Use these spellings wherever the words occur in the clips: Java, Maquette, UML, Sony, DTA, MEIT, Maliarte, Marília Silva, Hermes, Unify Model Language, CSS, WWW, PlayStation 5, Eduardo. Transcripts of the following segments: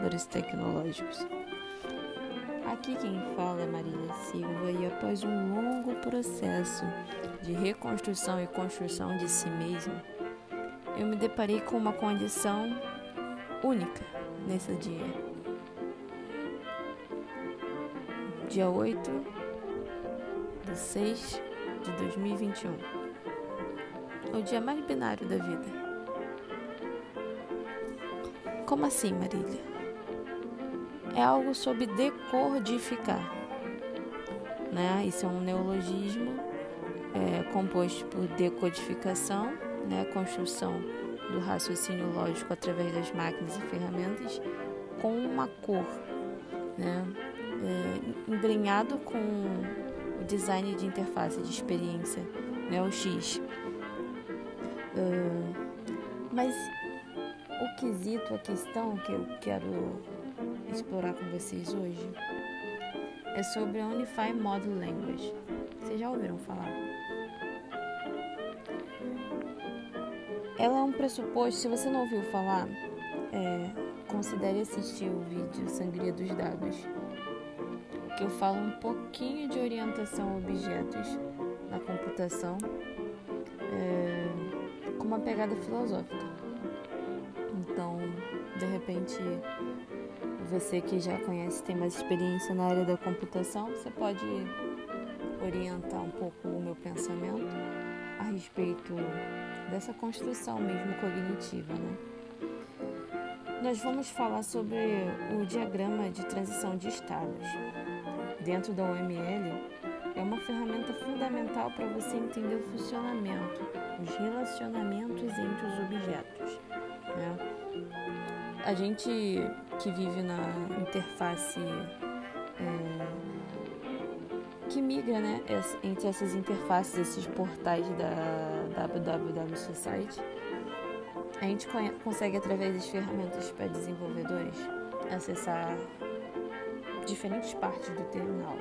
valores tecnológicos. Aqui quem fala é Marília Silva e após um longo processo de reconstrução e construção de si mesma, eu me deparei com uma condição única nesse dia. Dia 8/6/2021. O dia mais binário da vida. Como assim, Marília? É algo sobre decodificar, né? Isso é um neologismo composto por decodificação, né? Construção do raciocínio lógico através das máquinas e ferramentas com uma cor, né? Embrenhado com o design de interface de experiência, né? O X. Mas o quesito, a questão que eu quero explorar com vocês hoje é sobre a Unify Model Language. Vocês já ouviram falar? Ela é um pressuposto. Se você não ouviu falar, considere assistir o vídeo Sangria dos Dados, que eu falo um pouquinho de orientação a objetos na computação, com uma pegada filosófica. Então, de repente, você que já conhece, tem mais experiência na área da computação, você pode orientar um pouco o meu pensamento a respeito dessa construção mesmo cognitiva, né? Nós vamos falar sobre o diagrama de transição de estados. Dentro da UML, é uma ferramenta fundamental para você entender o funcionamento, os relacionamentos entre os objetos. A gente que vive na interface, que migra, né, entre essas interfaces, esses portais da WWW Society, a gente consegue, através das ferramentas para desenvolvedores, acessar diferentes partes do terminal.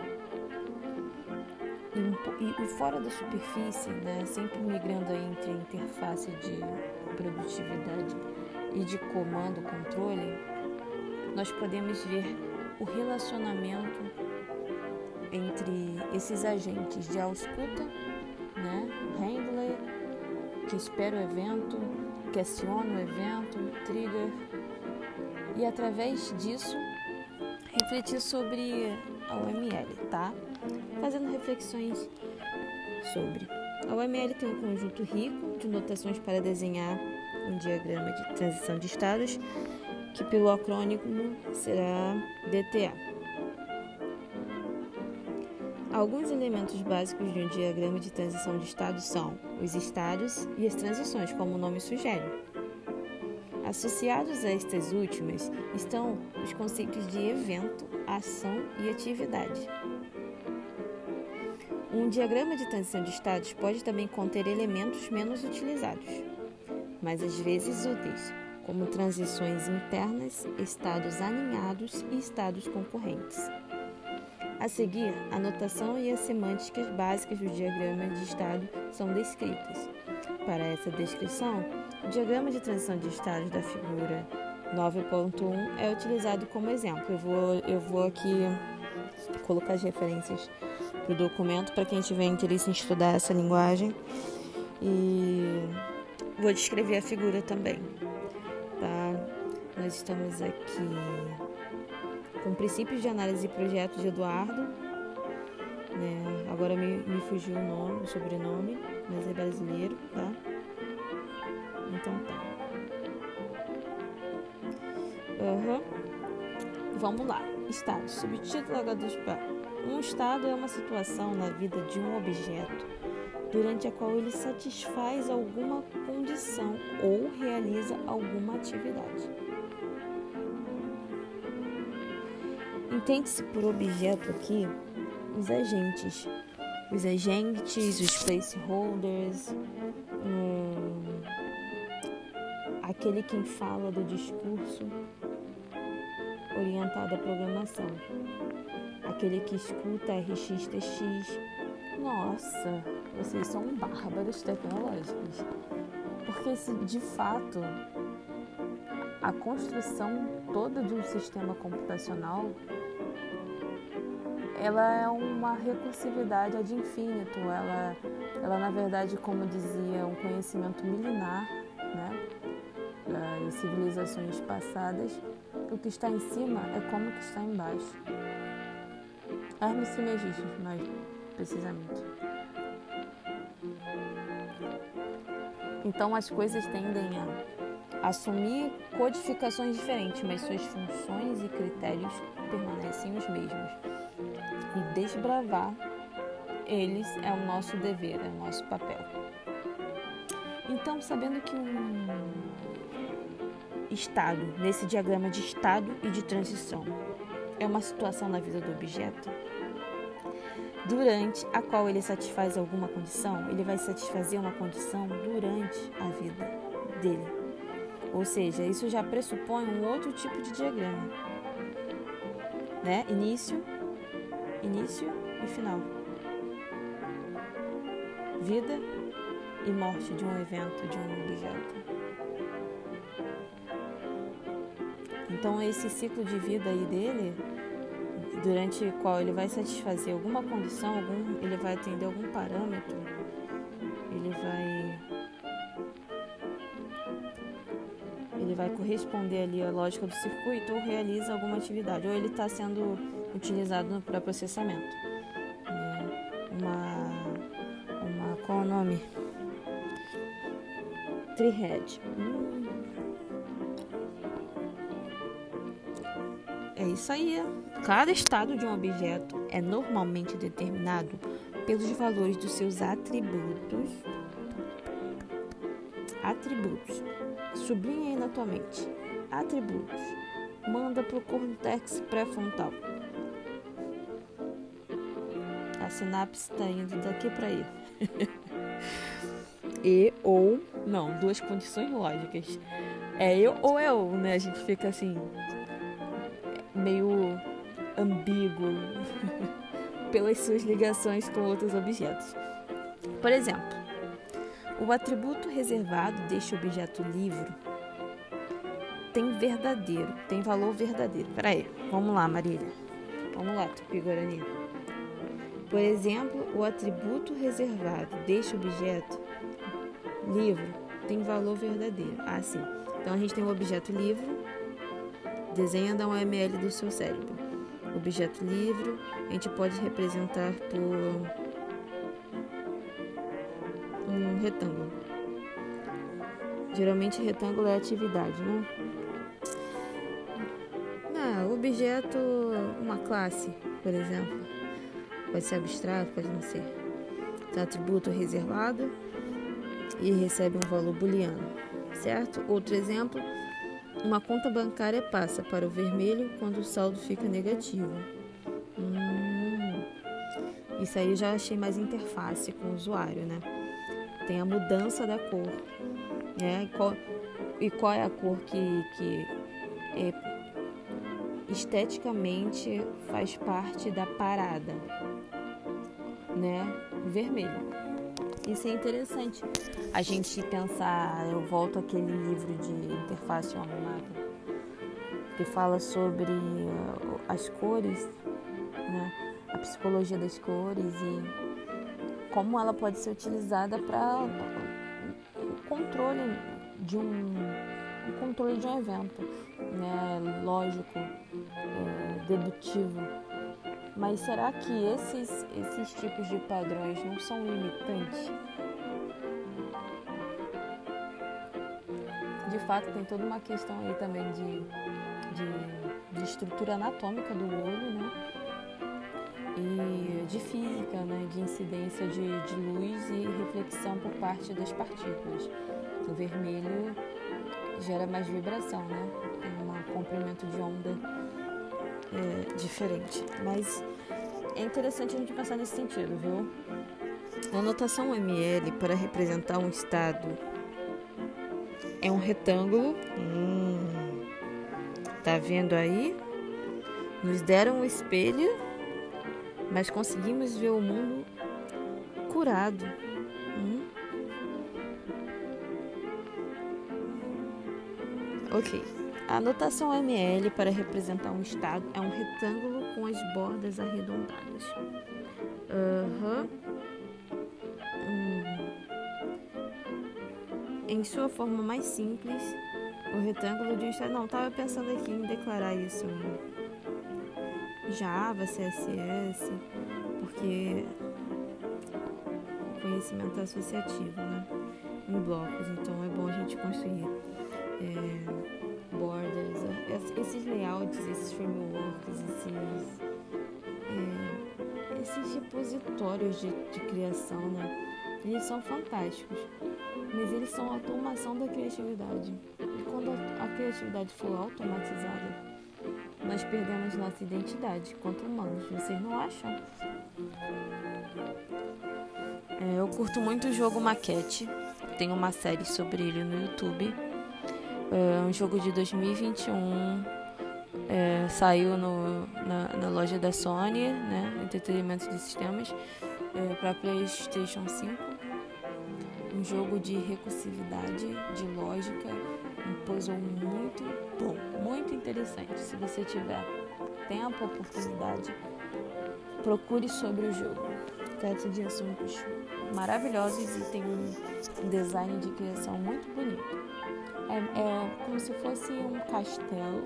E fora da superfície, né, sempre migrando entre a interface de produtividade e de comando, controle, nós podemos ver o relacionamento entre esses agentes de ausculta, né, handler, que espera o evento, que aciona o evento, trigger, e através disso refletir sobre a UML, tá? Fazendo reflexões sobre. A UML tem um conjunto rico de notações para desenhar um diagrama de transição de estados, que pelo acrônimo será DTA. Alguns elementos básicos de um diagrama de transição de estados são os estados e as transições, como o nome sugere. Associados a estas últimas estão os conceitos de evento, ação e atividade. Um diagrama de transição de estados pode também conter elementos menos utilizados, mas às vezes úteis, como transições internas, estados aninhados e estados concorrentes. A seguir, a notação e as semânticas básicas do diagrama de estado são descritas. Para essa descrição, o diagrama de transição de estados da figura 9.1 é utilizado como exemplo. Eu vou aqui colocar as referências do documento para quem tiver interesse em estudar essa linguagem, e vou descrever a figura também, tá? Nós estamos aqui com princípios de análise e projeto de Eduardo, né? Agora me fugiu o nome, o sobrenome, mas é brasileiro, tá? Então tá. Vamos lá. Estados. Subtítulo H2P. Um estado é uma situação na vida de um objeto durante a qual ele satisfaz alguma condição ou realiza alguma atividade. Entende-se por objeto aqui os agentes. Os agentes, os placeholders, aquele quem fala do discurso orientado à programação. Aquele que escuta RXTX. Nossa, vocês são bárbaros tecnológicos. Porque, de fato, a construção toda de um sistema computacional, ela é uma recursividade ad infinito, ela na verdade, como dizia, um conhecimento milenar, né, em civilizações passadas. O que está em cima é como que está embaixo. Hermes e mais precisamente. Então as coisas tendem a assumir codificações diferentes, mas suas funções e critérios permanecem os mesmos. E desbravar eles é o nosso dever, é o nosso papel. Então, sabendo que estado, nesse diagrama de estado e de transição, é uma situação na vida do objeto durante a qual ele satisfaz alguma condição, ele vai satisfazer uma condição durante a vida dele. Ou seja, isso já pressupõe um outro tipo de diagrama, né? Início e final. Vida e morte de um evento, de um objeto. Então, esse ciclo de vida aí dele, durante o qual ele vai satisfazer alguma condição, ele vai atender algum parâmetro, ele vai corresponder ali à lógica do circuito ou realiza alguma atividade, ou ele está sendo utilizado para processamento. Qual o nome? Trihead. É isso aí. Cada estado de um objeto é normalmente determinado pelos valores dos seus atributos. Sublinha aí na tua mente. Atributos. Manda pro córtex pré-frontal. A sinapse está indo daqui para aí. E ou... Não, duas condições lógicas. É eu ou é ou, né? A gente fica assim... meio ambíguo pelas suas ligações com outros objetos. Por exemplo, o atributo reservado deste objeto livro tem valor verdadeiro. Peraí, vamos lá, Marília. Vamos lá, Tupi-Guarani. Por exemplo, o atributo reservado deste objeto livro tem valor verdadeiro. Ah, sim. Então a gente tem o objeto livro. Desenha da UML do seu cérebro. Objeto livre, a gente pode representar por um retângulo. Geralmente retângulo é atividade, né? Objeto, uma classe, por exemplo. Pode ser abstrato, pode não ser. Tem atributo reservado e recebe um valor booleano, certo? Outro exemplo... Uma conta bancária passa para o vermelho quando o saldo fica negativo. Isso aí eu já achei mais interface com o usuário, né? Tem a mudança da cor, né? E qual é a cor que esteticamente faz parte da parada, né? Vermelho. Isso é interessante. A gente pensar, eu volto àquele livro de interface homem-máquina, que fala sobre as cores, né? A psicologia das cores e como ela pode ser utilizada para o controle de um evento, né? Lógico, dedutivo. Mas será que esses tipos de padrões não são limitantes? De fato, tem toda uma questão aí também de estrutura anatômica do olho, né? E de física, né? De incidência de luz e reflexão por parte das partículas. O vermelho gera mais vibração, né? Tem um comprimento de onda diferente, mas é interessante a gente pensar nesse sentido, viu? A notação ML para representar um estado é um retângulo. Tá vendo aí? Nos deram um espelho, mas conseguimos ver o mundo curado. Ok, A notação UML para representar um estado é um retângulo com as bordas arredondadas. Em sua forma mais simples, o retângulo de um estado... Não, estava pensando aqui em declarar isso em Java, CSS, porque o conhecimento é associativo, né? Em blocos, então é bom a gente construir borders, esses layouts, esses frameworks, esses repositórios de criação, né? Eles são fantásticos, mas eles são a automação da criatividade. E quando a criatividade for automatizada, nós perdemos nossa identidade quanto humanos, vocês não acham? Eu curto muito o jogo Maquette, tem uma série sobre ele no YouTube. É um jogo de 2021, saiu na loja da Sony, né? Entretenimento de sistemas, para PlayStation 5. Um jogo de recursividade, de lógica, um puzzle muito bom, muito interessante. Se você tiver tempo, oportunidade, procure sobre o jogo. Trata de assuntos maravilhosos e tem um design de criação muito bonito. É como se fosse um castelo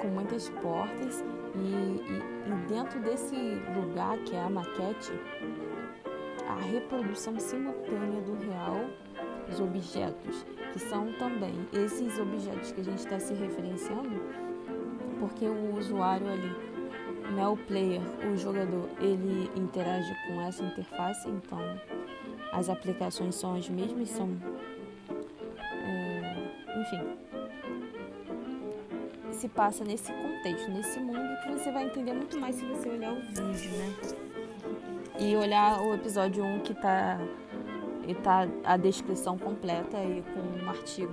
com muitas portas e dentro desse lugar que é a maquete, a reprodução simultânea do real, os objetos, que são também esses objetos que a gente está se referenciando, porque o usuário ali, né, o player, o jogador, ele interage com essa interface, então as aplicações são as mesmas, enfim, se passa nesse contexto, nesse mundo, que você vai entender muito mais se você olhar o vídeo, né? E olhar o episódio 1 que tá a descrição completa e com um artigo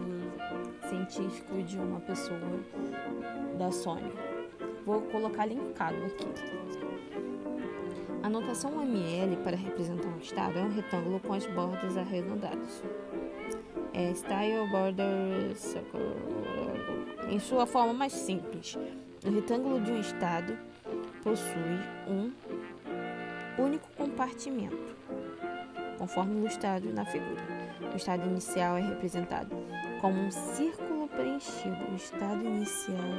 científico de uma pessoa da Sony. Vou colocar linkado aqui. A notação UML para representar um estado é um retângulo com as bordas arredondadas. Style Border Circle. Em sua forma mais simples, o retângulo de um estado possui um único compartimento, conforme ilustrado na figura. O estado inicial é representado como um círculo preenchido. O estado inicial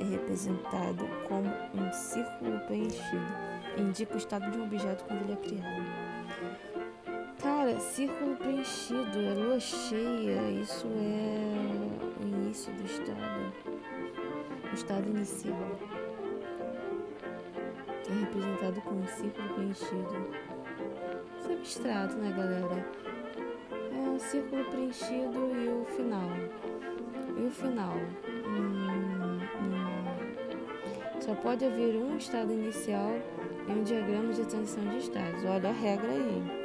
é representado como um círculo preenchido. Indica o estado de um objeto quando ele é criado. Cara, círculo preenchido, é lua cheia, isso é o início do estado, o estado inicial. É representado como um círculo preenchido. Isso é abstrato, né, galera? É um círculo preenchido e o final. Só pode haver um estado inicial e um diagrama de transição de estados. Olha a regra aí.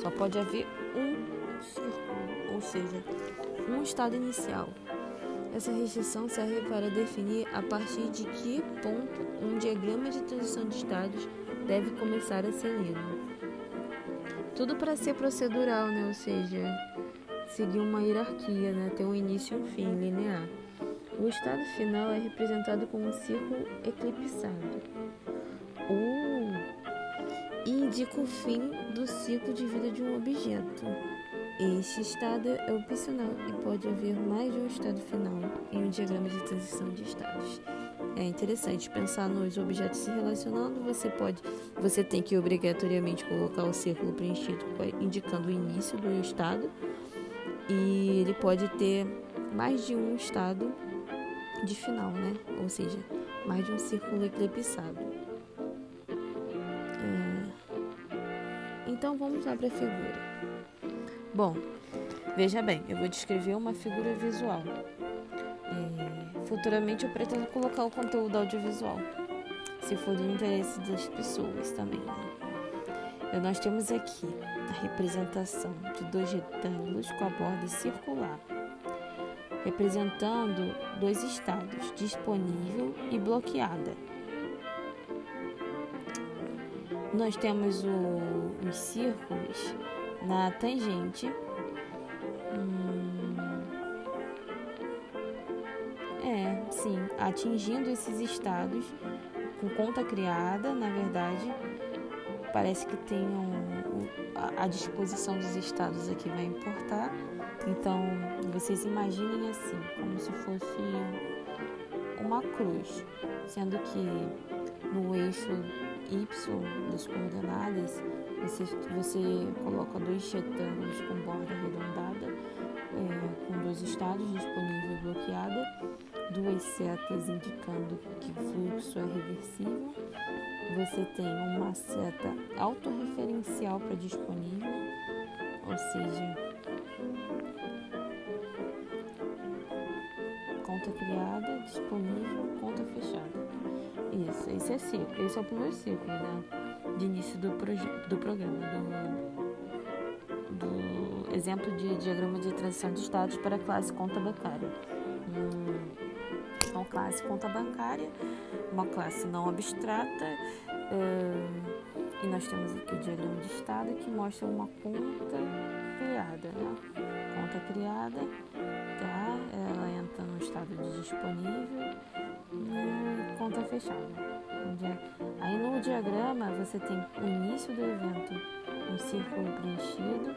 Só pode haver um círculo, ou seja, um estado inicial. Essa restrição serve para definir a partir de que ponto um diagrama de transição de estados deve começar a ser lido. Tudo para ser procedural, né? Ou seja, seguir uma hierarquia, né? Ter um início e um fim linear. O estado final é representado como um círculo eclipsado. Indica o fim do ciclo de vida de um objeto. Este estado é opcional e pode haver mais de um estado final em um diagrama de transição de estados. É interessante pensar nos objetos se relacionando. Você tem que obrigatoriamente colocar o círculo preenchido indicando o início do estado, e ele pode ter mais de um estado de final, né? Ou seja, mais de um círculo eclipsado. Então vamos lá para a figura. Bom, veja bem, eu vou descrever uma figura visual. Futuramente eu pretendo colocar o conteúdo audiovisual, se for do interesse das pessoas também, né? Nós temos aqui a representação de dois retângulos com a borda circular, representando dois estados, disponível e bloqueada. Nós temos os círculos na tangente, atingindo esses estados com conta criada, na verdade, parece que tem a disposição dos estados aqui vai importar. Então, vocês imaginem assim, como se fosse uma cruz, sendo que no eixo Y das coordenadas, você coloca dois chetâneos com borda arredondada, com dois estados disponível e bloqueada, duas setas indicando que o fluxo é reversível, você tem uma seta autorreferencial para disponível, ou seja, conta criada, disponível, conta fechada. Isso, esse é o primeiro ciclo, né, de início do programa, do exemplo de diagrama de transição de estados para a classe conta bancária. Então, classe conta bancária, uma classe não abstrata, e nós temos aqui o diagrama de estado que mostra uma conta criada, né? Conta criada, tá? Ela entra no estado de disponível e conta fechada. Aí no diagrama você tem o início do evento, um círculo preenchido,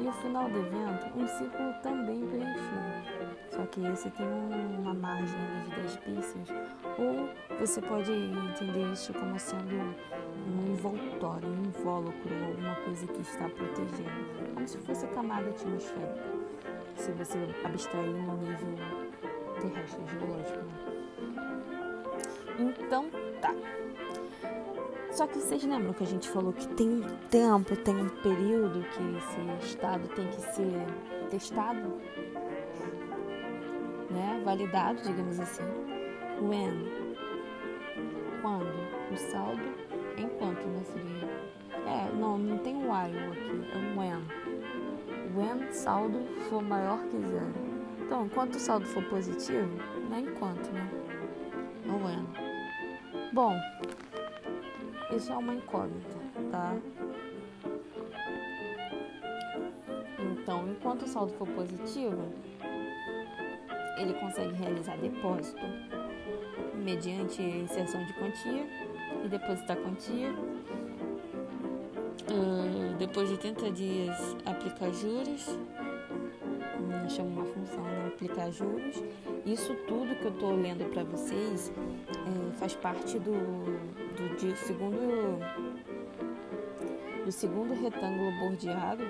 e o final do evento, um círculo também preenchido. Só que esse tem uma margem de 10 pixels, ou você pode entender isso como sendo um envoltório, um invólucro, alguma coisa que está protegendo, como se fosse a camada atmosférica, se você abstrair no nível terrestre, geológico, né? Então, tá. Só que vocês lembram que a gente falou que tem um tempo, tem um período que esse estado tem que ser testado, né? Validado, digamos assim. When? Quando? O saldo? Enquanto, né? Seria... não tem um while aqui, é um when. When saldo for maior que zero. Então, enquanto o saldo for positivo, não é enquanto, né? É o when. Bom... isso é uma incógnita, tá? Então, enquanto o saldo for positivo, ele consegue realizar depósito mediante inserção de quantia e depositar quantia. Depois de 30 dias, aplicar juros. Chama uma função, né? Aplicar juros. Isso tudo que eu estou lendo para vocês faz parte do segundo retângulo bordeado,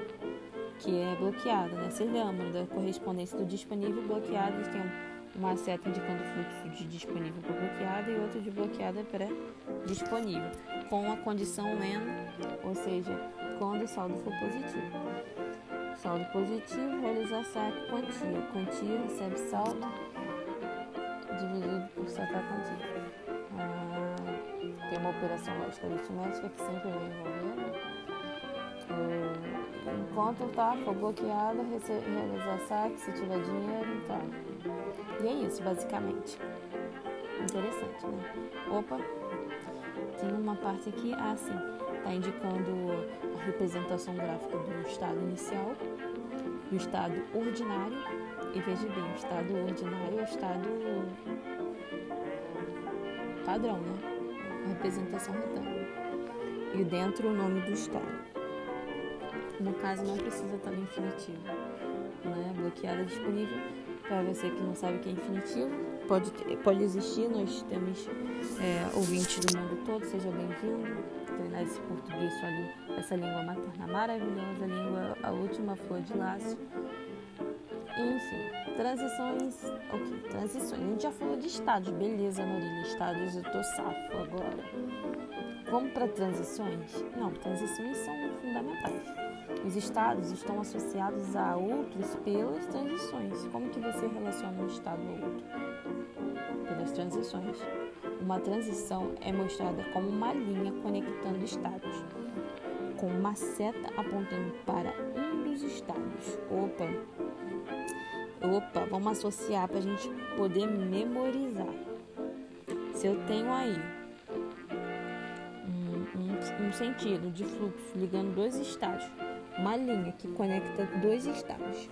que é bloqueado, né? Vocês lembram da correspondência do disponível bloqueado, eles têm uma seta indicando o fluxo de disponível para bloqueado e outra de bloqueada para disponível, com a condição when, ou seja, quando o saldo for positivo. Saldo positivo, realizar saque quantia. Quantia recebe saldo dividido por sacar quantia. Tem uma operação lógica aritmética que sempre vai envolver. Enquanto for bloqueada, realizar saque, se tiver dinheiro, então. E é isso, basicamente. Interessante, né? Opa, tem uma parte aqui, sim, tá indicando a representação gráfica do estado inicial, do estado ordinário, e veja bem, o estado ordinário é o estado padrão, né? Representação retângulo e dentro o nome do estado. No caso, não precisa estar no infinitivo, né? Bloqueada disponível, para você que não sabe o que é infinitivo, pode existir. Nós temos ouvintes do mundo todo, seja bem-vindo. Treinar esse português, essa língua materna maravilhosa, língua, a última flor de laço. Enfim, transições. Ok, transições. A gente já falou de estados, beleza, Marília. Estados eu tô safo agora. Vamos para transições? Não, transições são fundamentais. Os estados estão associados a outros pelas transições. Como que você relaciona um estado ao outro? Pelas transições. Uma transição é mostrada como uma linha conectando estados, com uma seta apontando para um dos estados. Opa, vamos associar para a gente poder memorizar. Se eu tenho aí um sentido de fluxo ligando dois estados, uma linha que conecta dois estados,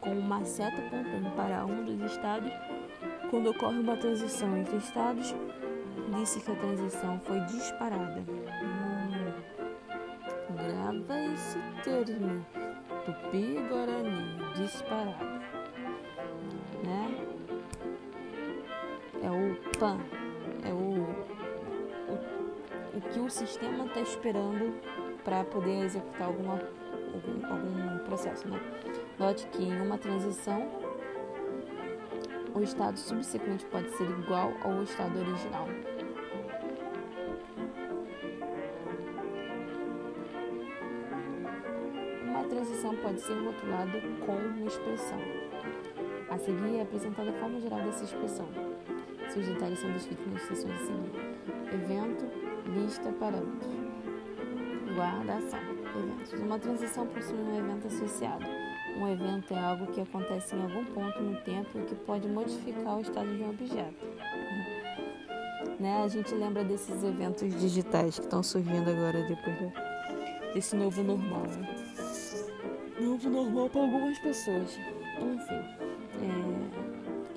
com uma seta apontando para um dos estados, quando ocorre uma transição entre estados, disse que a transição foi disparada. Grava esse termo, Tupi-Guarani, disparada, né? É o PAN, é o que o sistema está esperando para poder executar algum processo, né? Note que em uma transição, o estado subsequente pode ser igual ao estado original. Uma transição pode ser rotulada com uma expressão. A seguir é apresentada a forma geral dessa expressão. Seus detalhes são descritos nas seções a seguir. Evento, lista, parâmetros. Guardação. Eventos. Uma transição possui um evento associado. Um evento é algo que acontece em algum ponto no tempo e que pode modificar o estado de um objeto. Né? A gente lembra desses eventos digitais que estão surgindo agora depois desse novo normal. Né? Novo normal para algumas pessoas. Enfim.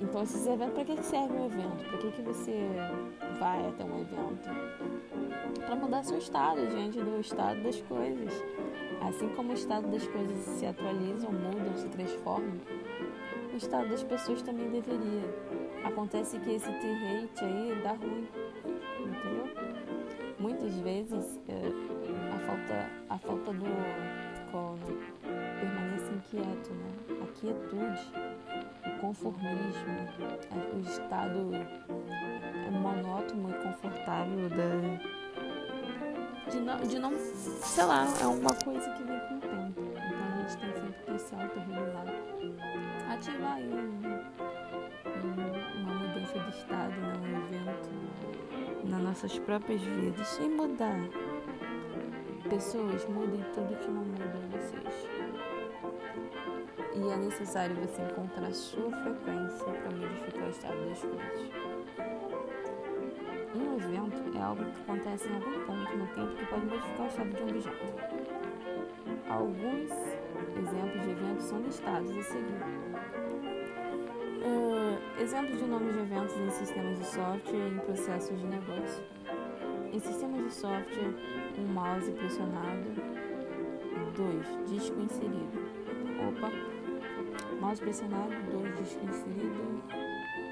Então, esses eventos, para que serve um evento? Para que você vai até um evento? Para mudar seu estado diante do estado das coisas. Assim como o estado das coisas se atualizam, mudam, se transformam, o estado das pessoas também deveria. Acontece que esse T-rate aí dá ruim, entendeu? Muitas vezes a falta do permanece inquieto, né? A quietude, o conformismo, o estado monótono e confortável de não, sei lá, é uma coisa que vem com o tempo. Então a gente tem sempre que se autorregular, ativar aí uma mudança de estado, um evento nas nossas próprias vidas e mudar. Pessoas, mudem tudo que não muda em vocês. E é necessário você encontrar a sua frequência para modificar o estado das coisas. Um evento é algo que acontece em algum ponto no tempo que pode modificar o estado de um objeto. Alguns exemplos de eventos são listados a seguir. Exemplos de nomes de eventos em sistemas de software e em processos de negócio. Em sistemas de software, um mouse pressionado. 2. Disco inserido. Mouse pressionado, 2. Disco inserido.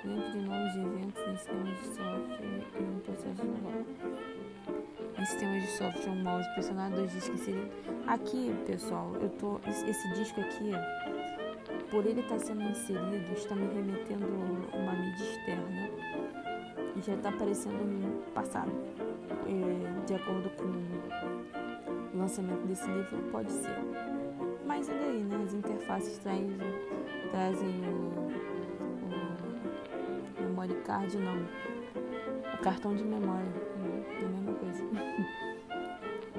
Dentro de nomes de eventos em sistemas de software e um processo de negócio. Em sistemas de software, um mouse pressionado, 2. Disco inserido. Aqui, pessoal, esse disco aqui, por ele estar sendo inserido, está me remetendo a uma mídia externa. E já está aparecendo no passado. De acordo com o lançamento desse livro, pode ser. Mas e daí, né? As interfaces trazem o memory card, não. O cartão de memória. É a mesma coisa.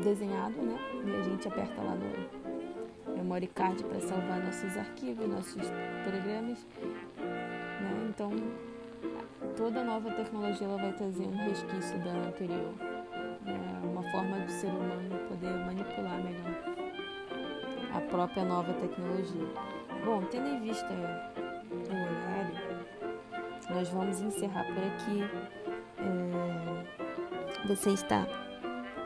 Desenhado, né? E a gente aperta lá no memory card para salvar nossos arquivos, nossos programas. Né? Então, toda nova tecnologia ela vai trazer um resquício da anterior. É uma forma do ser humano poder manipular melhor a própria nova tecnologia. Bom, tendo em vista o horário, nós vamos encerrar por aqui. Você está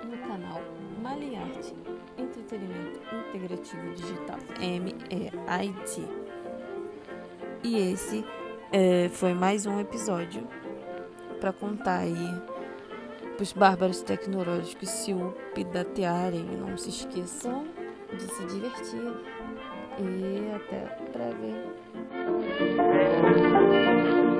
no canal Maliarte, Entretenimento Integrativo Digital, MEIT. E esse foi mais um episódio para contar aí pros bárbaros tecnológicos se upidatearem. Não se esqueçam de se divertir e até pra ver.